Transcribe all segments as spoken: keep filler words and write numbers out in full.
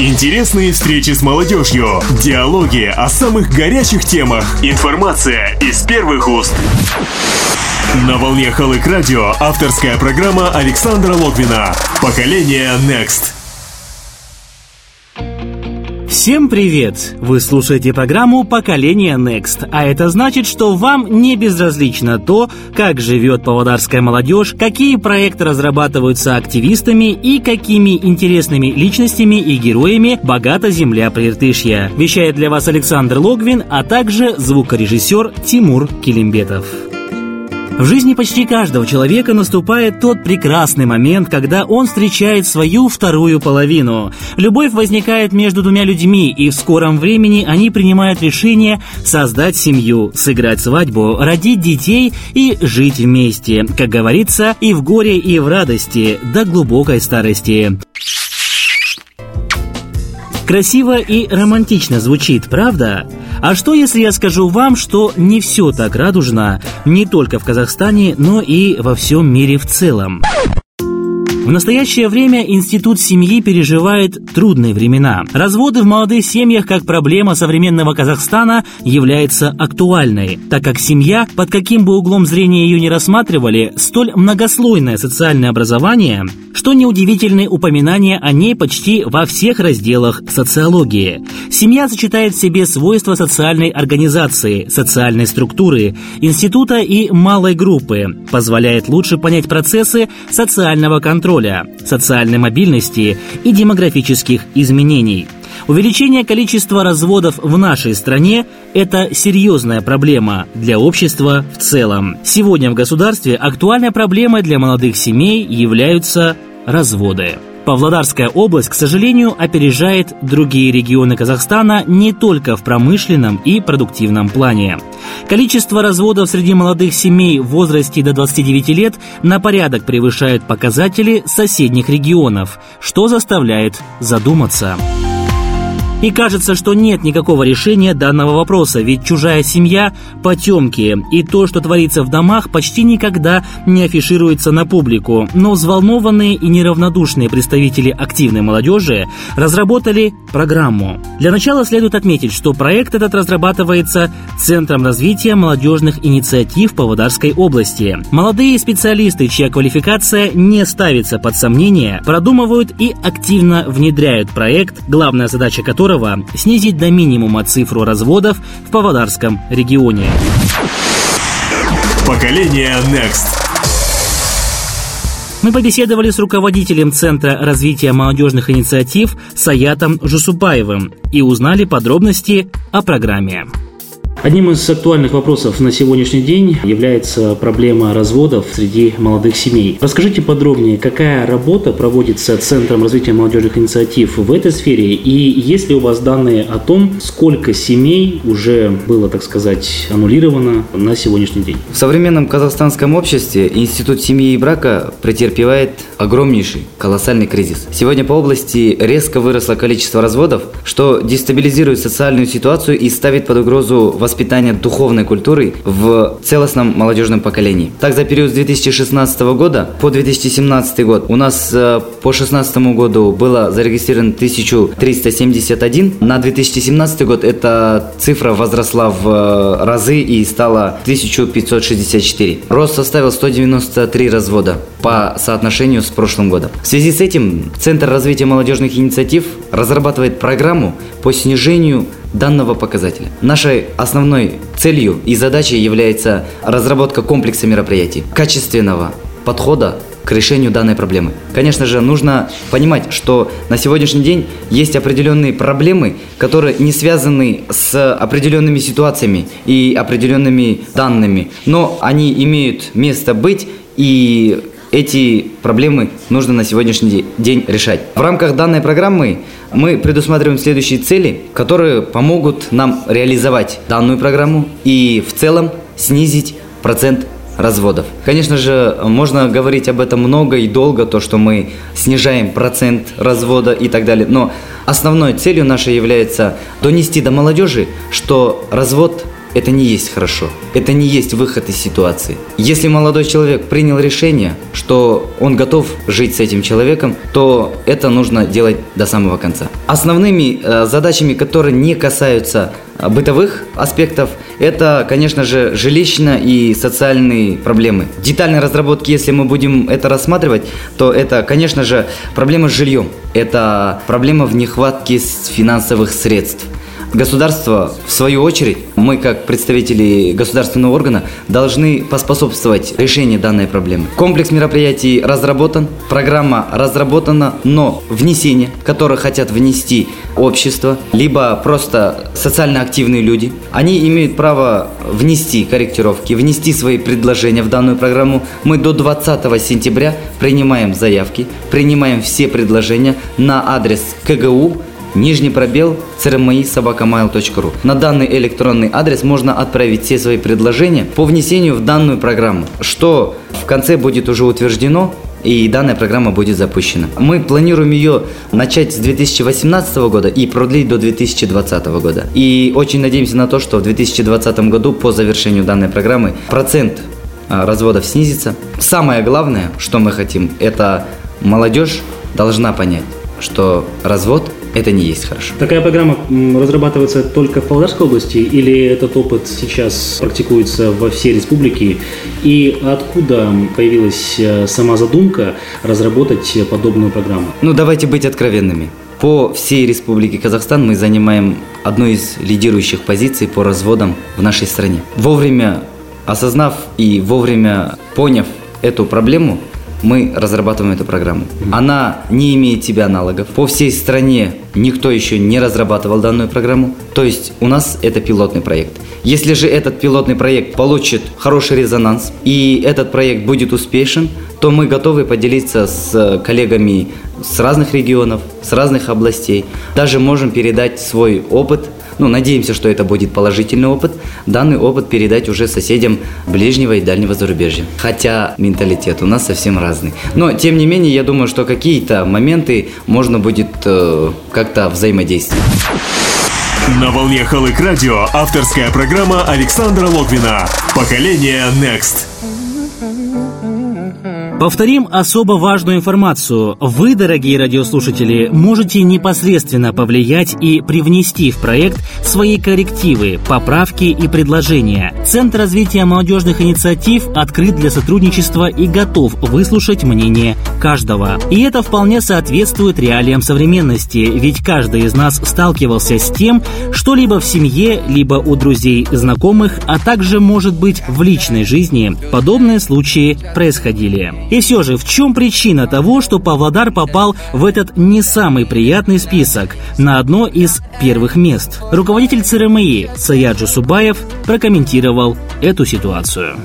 Интересные встречи с молодежью, диалоги о самых горячих темах, информация из первых уст. На волне Халык Радио авторская программа Александра Логвина «Поколение Next». Всем привет! Вы слушаете программу «Поколение Next», а это значит, что вам не безразлично то, как живет павлодарская молодежь, какие проекты разрабатываются активистами и какими интересными личностями и героями богата земля Прииртышья. Вещает для вас Александр Логвин, а также звукорежиссер Тимур Келимбетов. В жизни почти каждого человека наступает тот прекрасный момент, когда он встречает свою вторую половину. Любовь возникает между двумя людьми, и в скором времени они принимают решение создать семью, сыграть свадьбу, родить детей и жить вместе, как говорится, и в горе, и в радости, до глубокой старости. Красиво и романтично звучит, правда? А что, если я скажу вам, что не все так радужно, не только в Казахстане, но и во всем мире в целом? В настоящее время институт семьи переживает трудные времена. Разводы в молодых семьях как проблема современного Казахстана является актуальной, так как семья, под каким бы углом зрения ее ни рассматривали, столь многослойное социальное образование, что неудивительны упоминания о ней почти во всех разделах социологии. Семья сочетает в себе свойства социальной организации, социальной структуры, института и малой группы, позволяет лучше понять процессы социального контроля, социальной мобильности и демографических изменений. Увеличение количества разводов в нашей стране – это серьезная проблема для общества в целом. Сегодня в государстве актуальной проблемой для молодых семей являются разводы. Павлодарская область, к сожалению, опережает другие регионы Казахстана не только в промышленном и продуктивном плане. Количество разводов среди молодых семей в возрасте до двадцати девяти лет на порядок превышает показатели соседних регионов, что заставляет задуматься. И кажется, что нет никакого решения данного вопроса, ведь чужая семья – потемки, и то, что творится в домах, почти никогда не афишируется на публику. Но взволнованные и неравнодушные представители активной молодежи разработали программу. Для начала следует отметить, что проект этот разрабатывается Центром развития молодежных инициатив Павлодарской области. Молодые специалисты, чья квалификация не ставится под сомнение, продумывают и активно внедряют проект, главная задача которого снизить до минимума цифру разводов в Павлодарском регионе. Поколение Next. Мы побеседовали с руководителем Центра развития молодежных инициатив Саятом Жасупаевым и узнали подробности о программе. Одним из актуальных вопросов на сегодняшний день является проблема разводов среди молодых семей. Расскажите подробнее, какая работа проводится Центром развития молодежных инициатив в этой сфере, и есть ли у вас данные о том, сколько семей уже было, так сказать, аннулировано на сегодняшний день? В современном казахстанском обществе институт семьи и брака претерпевает огромнейший, колоссальный кризис. Сегодня по области резко выросло количество разводов, что дестабилизирует социальную ситуацию и ставит под угрозу возможность воспитание духовной культуры в целостном молодежном поколении. Так, за период с две тысячи шестнадцатого года по две тысячи семнадцатый год у нас э, по две тысячи шестнадцатому году было зарегистрировано тысяча триста семьдесят один. На две тысячи семнадцатый год эта цифра возросла в э, разы и стала тысяча пятьсот шестьдесят четыре. Рост составил сто девяносто три развода по соотношению с прошлым годом. В связи с этим Центр развития молодежных инициатив разрабатывает программу по снижению данного показателя. Нашей основной целью и задачей является разработка комплекса мероприятий, качественного подхода к решению данной проблемы. Конечно же, нужно понимать, что на сегодняшний день есть определенные проблемы, которые не связаны с определенными ситуациями и определенными данными, но они имеют место быть, и эти проблемы нужно на сегодняшний день решать. В рамках данной программы мы предусматриваем следующие цели, которые помогут нам реализовать данную программу и в целом снизить процент разводов. Конечно же, можно говорить об этом много и долго, то, что мы снижаем процент развода и так далее, но основной целью нашей является донести до молодежи, что развод Это не есть хорошо. Это не есть выход из ситуации. Если молодой человек принял решение, что он готов жить с этим человеком, то это нужно делать до самого конца. Основными э, задачами, которые не касаются бытовых аспектов, это, конечно же, жилищно- и социальные проблемы. Детальной разработки, если мы будем это рассматривать, то это, конечно же, проблема с жильем. Это проблема в нехватке финансовых средств. Государство, в свою очередь, мы как представители государственного органа должны поспособствовать решению данной проблемы. Комплекс мероприятий разработан, программа разработана, но внесение, которое хотят внести общество, либо просто социально активные люди, они имеют право внести корректировки, внести свои предложения в данную программу. Мы до двадцатого сентября принимаем заявки, принимаем все предложения на адрес ка гэ у нижний пробел цэ эр эм и собака mail точка ру. На данный электронный адрес можно отправить все свои предложения по внесению в данную программу, что в конце будет уже утверждено, и данная программа будет запущена. Мы планируем ее начать с две тысячи восемнадцатого года и продлить до две тысячи двадцатого года. И очень надеемся на то, что в две тысячи двадцатом году по завершению данной программы процент разводов снизится. Самое главное, что мы хотим, это молодежь должна понять, что развод это не есть хорошо. Такая программа разрабатывается только в Павлодарской области или этот опыт сейчас практикуется во всей республике? И откуда появилась сама задумка разработать подобную программу? Ну, давайте быть откровенными. По всей республике Казахстан мы занимаем одну из лидирующих позиций по разводам в нашей стране. Вовремя осознав и вовремя поняв эту проблему, мы разрабатываем эту программу. Она не имеет себе аналогов. По всей стране никто еще не разрабатывал данную программу. То есть у нас это пилотный проект. Если же этот пилотный проект получит хороший резонанс и этот проект будет успешен, то мы готовы поделиться с коллегами с разных регионов, с разных областей. Даже можем передать свой опыт. Ну, надеемся, что это будет положительный опыт. Данный опыт передать уже соседям ближнего и дальнего зарубежья. Хотя менталитет у нас совсем разный. Но, тем не менее, я думаю, что какие-то моменты можно будет э, как-то взаимодействовать. На волне Халык Радио авторская программа Александра Логвина «Поколение Next». Повторим особо важную информацию. Вы, дорогие радиослушатели, можете непосредственно повлиять и привнести в проект свои коррективы, поправки и предложения. Центр развития молодежных инициатив открыт для сотрудничества и готов выслушать мнение каждого. И это вполне соответствует реалиям современности, ведь каждый из нас сталкивался с тем, что либо в семье, либо у друзей и знакомых, а также, может быть, в личной жизни подобные случаи происходили. И все же, в чем причина того, что Павлодар попал в этот не самый приятный список на одно из первых мест? Руководитель цэ эр эм и Саят Жасупаев прокомментировал эту ситуацию.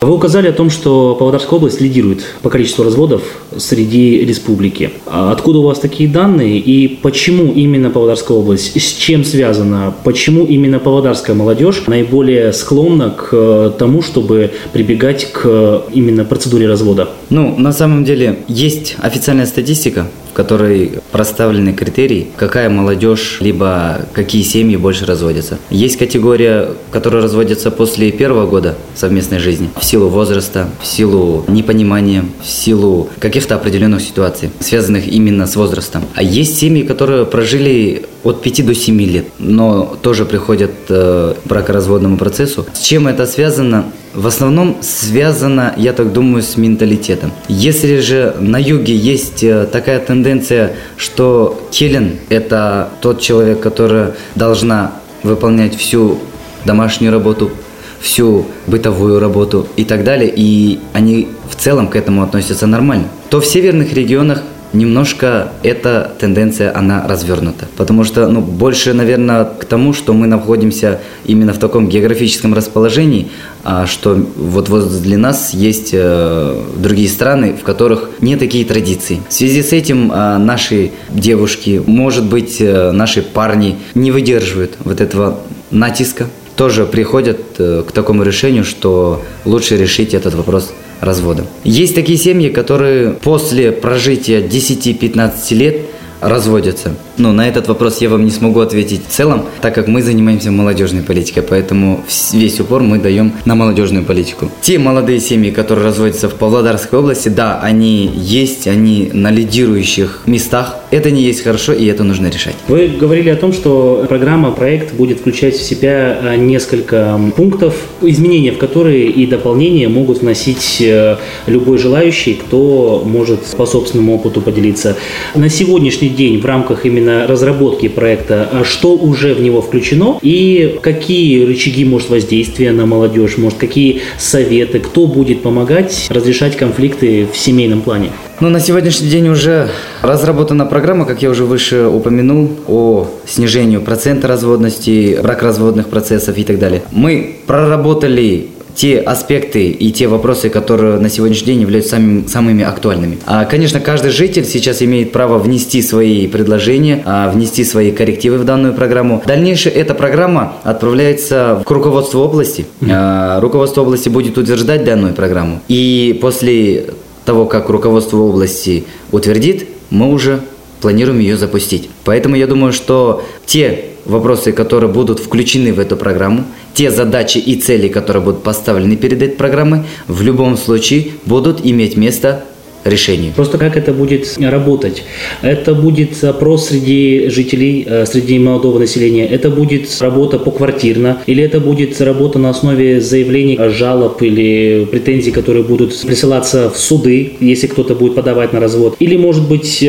Вы указали о том, что Павлодарская область лидирует по количеству разводов среди республики. Откуда у вас такие данные и почему именно Павлодарская область? С чем связано? Почему именно павлодарская молодежь наиболее склонна к тому, чтобы прибегать к именно процедуре развода? Ну, на самом деле, есть официальная статистика, в которой проставлены критерии, какая молодежь, либо какие семьи больше разводятся. Есть категория, которая разводится после первого года совместной жизни, в силу возраста, в силу непонимания, в силу каких-то определенных ситуаций, связанных именно с возрастом. А есть семьи, которые прожили от пяти до семи лет, но тоже приходят к бракоразводному процессу. С чем это связано? В основном связано, я так думаю, с менталитетом. Если же на юге есть такая тенденция, что келин – это тот человек, который должна выполнять всю домашнюю работу, всю бытовую работу и так далее, и они в целом к этому относятся нормально, то в северных регионах немножко эта тенденция, она развернута. Потому что, ну, больше, наверное, к тому, что мы находимся именно в таком географическом расположении, что вот возле нас есть другие страны, в которых не такие традиции. В связи с этим наши девушки, может быть, наши парни не выдерживают вот этого натиска. Тоже приходят к такому решению, что лучше решить этот вопрос разводом. Есть такие семьи, которые после прожития десяти-пятнадцати лет разводятся? Ну, на этот вопрос я вам не смогу ответить в целом, так как мы занимаемся молодежной политикой, поэтому весь упор мы даем на молодежную политику. Те молодые семьи, которые разводятся в Павлодарской области, да, они есть, они на лидирующих местах. Это не есть хорошо, и это нужно решать. Вы говорили о том, что программа, проект будет включать в себя несколько пунктов, изменения в которые и дополнения могут вносить любой желающий, кто может по собственному опыту поделиться. На сегодняшний день в рамках именно разработки проекта, что уже в него включено и какие рычаги, может, воздействия на молодежь, может, какие советы, кто будет помогать разрешать конфликты в семейном плане? Ну, на сегодняшний день уже разработана программа, как я уже выше упомянул, о снижении процента разводности, бракоразводных процессов и так далее. Мы проработали те аспекты и те вопросы, которые на сегодняшний день являются самим, самыми актуальными. А, конечно, каждый житель сейчас имеет право внести свои предложения, а, внести свои коррективы в данную программу. Дальнейшая эта программа отправляется к руководству области. А, руководство области будет утверждать данную программу. И после того, как руководство области утвердит, мы уже планируем ее запустить. Поэтому я думаю, что те вопросы, которые будут включены в эту программу, те задачи и цели, которые будут поставлены перед этой программой, в любом случае будут иметь место решению. Просто как это будет работать? Это будет опрос среди жителей, среди молодого населения, это будет работа поквартирно, или это будет работа на основе заявлений, жалоб или претензий, которые будут присылаться в суды, если кто-то будет подавать на развод, или, может быть,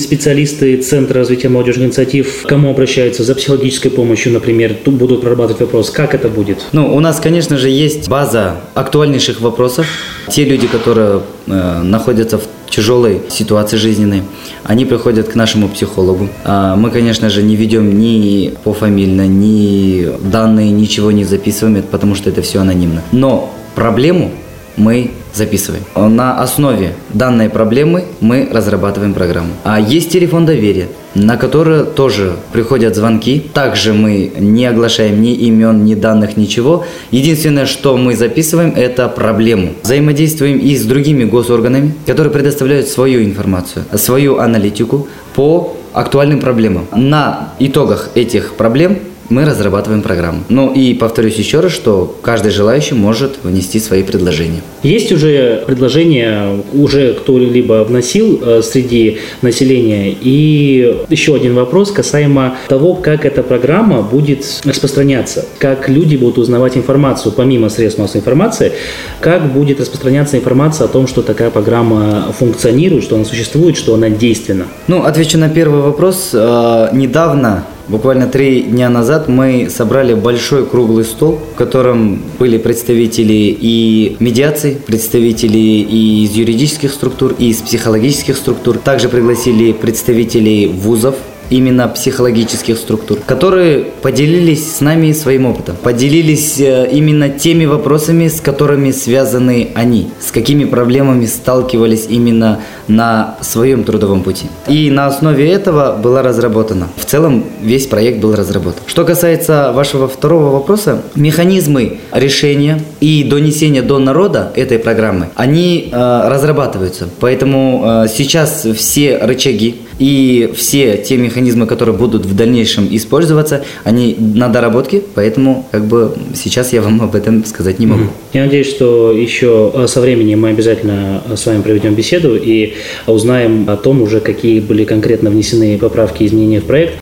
специалисты Центра развития молодежных инициатив, к кому обращаются за психологической помощью, например, тут будут прорабатывать вопрос, как это будет? Ну, у нас, конечно же, есть база актуальнейших вопросов. Те люди, которые э, находятся в тяжелой ситуации жизненной, они приходят к нашему психологу. Мы, конечно же, не ведем ни пофамильно, ни данные, ничего не записываем, потому что это все анонимно. Но проблему мы записываем. На основе данной проблемы мы разрабатываем программу. А есть телефон доверия, на который тоже приходят звонки. Также мы не оглашаем ни имен, ни данных, ничего. Единственное, что мы записываем, это проблему. Взаимодействуем и с другими госорганами, которые предоставляют свою информацию, свою аналитику по актуальным проблемам. На итогах этих проблем мы разрабатываем программу. Ну и повторюсь еще раз, что каждый желающий может внести свои предложения. Есть уже предложения, уже кто-либо вносил среди населения? И еще один вопрос касаемо того, как эта программа будет распространяться, как люди будут узнавать информацию, помимо средств массовой информации, как будет распространяться информация о том, что такая программа функционирует, что она существует, что она действенна? Ну, отвечу на первый вопрос. Недавно, буквально три дня назад, мы собрали большой круглый стол, в котором были представители и медиации, представители и из юридических структур, и из психологических структур. Также пригласили представителей вузов, именно психологических структур, которые поделились с нами своим опытом, поделились именно теми вопросами, с которыми связаны они, с какими проблемами сталкивались именно на своем трудовом пути. И на основе этого была разработана. В целом весь проект был разработан. Что касается вашего второго вопроса, механизмы решения и донесения до народа этой программы, они э, разрабатываются. Поэтому э, сейчас все рычаги и все те механизмы, которые будут в дальнейшем использоваться, они на доработке, поэтому как бы сейчас я вам об этом сказать не могу. Я надеюсь, что еще со временем мы обязательно с вами проведем беседу и узнаем о том уже, какие были конкретно внесены поправки и изменения в проект.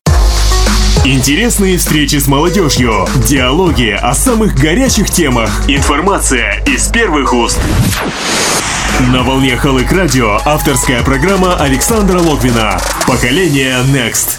Интересные встречи с молодежью, диалоги о самых горячих темах, информация из первых уст. На волне Халык Радио авторская программа Александра Логвина «Поколение Next».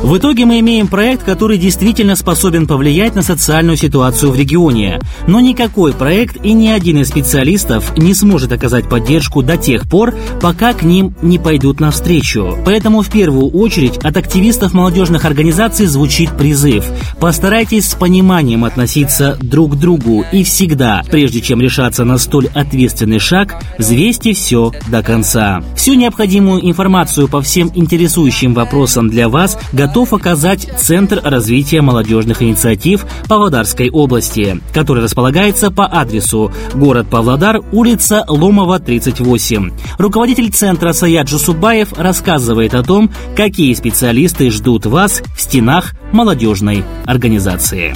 В итоге мы имеем проект, который действительно способен повлиять на социальную ситуацию в регионе. Но никакой проект и ни один из специалистов не сможет оказать поддержку до тех пор, пока к ним не пойдут навстречу. Поэтому в первую очередь от активистов молодежных организаций звучит призыв: постарайтесь с пониманием относиться друг к другу и всегда, прежде чем решаться на столь ответственный шаг, взвесьте все до конца. Всю необходимую информацию по всем интересующим вопросам для вас готовы готов оказать Центр развития молодежных инициатив Павлодарской области, который располагается по адресу город Павлодар, улица Ломова, тридцать восемь. Руководитель центра Саят Жасупаев рассказывает о том, какие специалисты ждут вас в стенах молодежной организации.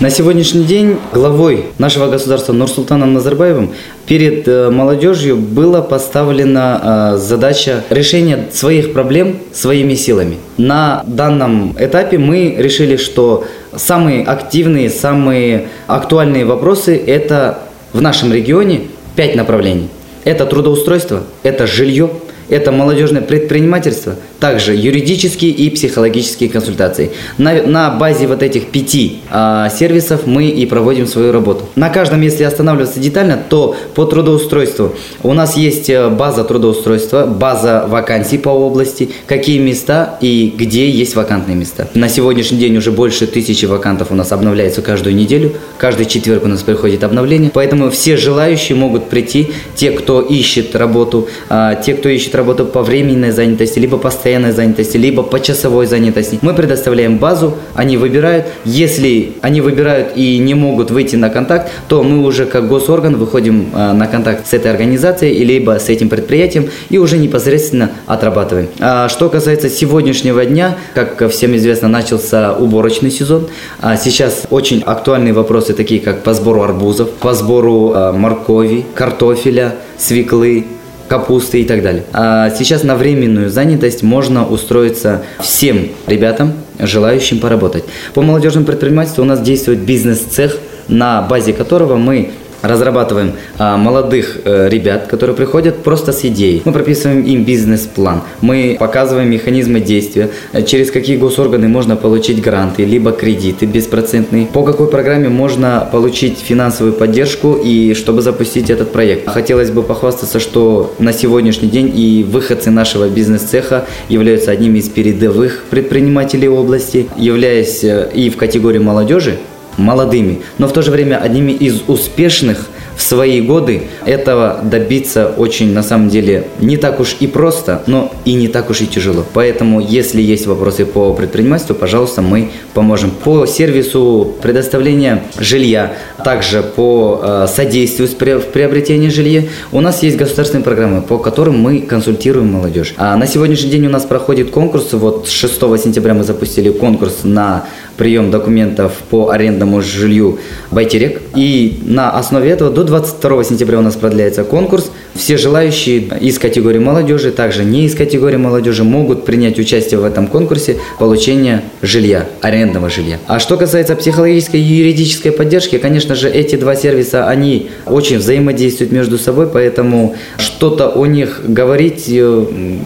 На сегодняшний день главой нашего государства Нурсултаном Назарбаевым перед молодежью была поставлена задача решения своих проблем своими силами. На данном этапе мы решили, что самые активные, самые актуальные вопросы – это в нашем регионе пять направлений. Это трудоустройство, это жилье, это молодежное предпринимательство, также юридические и психологические консультации. На, на базе вот этих пяти э, сервисов мы и проводим свою работу. На каждом, если останавливаться детально, то по трудоустройству у нас есть база трудоустройства, база вакансий по области, какие места и где есть вакантные места. На сегодняшний день уже больше тысячи вакантов у нас обновляется каждую неделю, каждый четверг у нас приходит обновление, поэтому все желающие могут прийти, те, кто ищет работу, э, те, кто ищет работу по временной занятости, либо постоянной занятости, либо по часовой занятости. Мы предоставляем базу, они выбирают. Если они выбирают и не могут выйти на контакт, то мы уже как госорган выходим на контакт с этой организацией, либо с этим предприятием и уже непосредственно отрабатываем. А что касается сегодняшнего дня, как всем известно, начался уборочный сезон. А сейчас очень актуальные вопросы, такие как по сбору арбузов, по сбору моркови, картофеля, свеклы, капусты и так далее. А сейчас на временную занятость можно устроиться всем ребятам, желающим поработать. По молодежному предпринимательству у нас действует бизнес-цех, на базе которого мы разрабатываем а, молодых э, ребят, которые приходят просто с идеей. Мы прописываем им бизнес-план, мы показываем механизмы действия, через какие госорганы можно получить гранты, либо кредиты беспроцентные, по какой программе можно получить финансовую поддержку и чтобы запустить этот проект. Хотелось бы похвастаться, что на сегодняшний день и выходцы нашего бизнес-цеха являются одними из передовых предпринимателей области, являясь и в категории молодежи, молодыми, но в то же время одними из успешных в свои годы. Этого добиться очень, на самом деле, не так уж и просто, но и не так уж и тяжело. Поэтому, если есть вопросы по предпринимательству, пожалуйста, мы поможем. По сервису предоставления жилья, также по содействию в приобретении жилья, у нас есть государственные программы, по которым мы консультируем молодежь. А на сегодняшний день у нас проходит конкурс. Вот шестого сентября мы запустили конкурс на прием документов по арендному жилью «Байтерек». И на основе этого до двадцать второго сентября у нас продляется конкурс. Все желающие из категории молодежи, также не из категории молодежи, могут принять участие в этом конкурсе получения жилья, арендного жилья. А что касается психологической и юридической поддержки, конечно же, эти два сервиса, они очень взаимодействуют между собой, поэтому что-то о них говорить не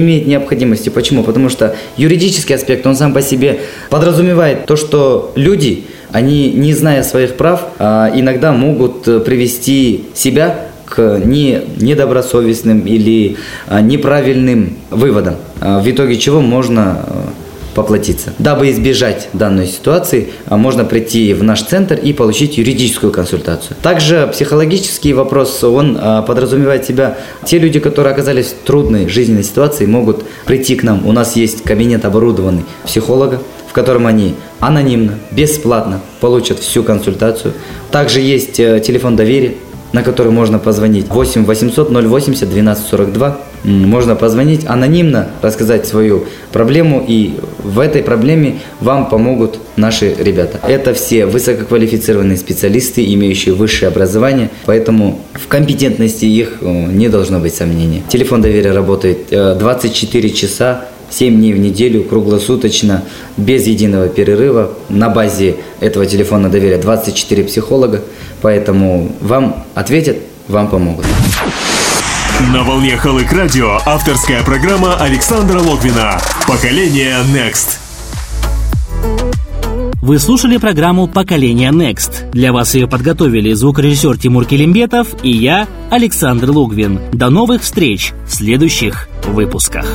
имеет необходимости. Почему? Потому что юридический аспект, он сам по себе подразумевает то, что люди, они, не зная своих прав, иногда могут привести себя к недобросовестным или неправильным выводам, в итоге чего можно поплатиться. Дабы избежать данной ситуации, можно прийти в наш центр и получить юридическую консультацию. Также психологический вопрос, он подразумевает себя. Те люди, которые оказались в трудной жизненной ситуации, могут прийти к нам. У нас есть кабинет оборудованный психолога, в котором они анонимно, бесплатно получат всю консультацию. Также есть телефон доверия, на который можно позвонить. восемь восемьсот ноль восемьдесят двенадцать сорок два. Можно позвонить анонимно, рассказать свою проблему, и в этой проблеме вам помогут наши ребята. Это все высококвалифицированные специалисты, имеющие высшее образование, поэтому в компетентности их не должно быть сомнений. Телефон доверия работает двадцать четыре часа. семь дней в неделю, круглосуточно, без единого перерыва. На базе этого телефона доверия двадцать четыре психолога, поэтому вам ответят, вам помогут. На волне Халык Радио авторская программа Александра Логвина «Поколение Next». Вы слушали программу «Поколение Next». Для вас ее подготовили звукорежиссер Тимур Келимбетов и я, Александр Логвин. До новых встреч в следующих выпусках.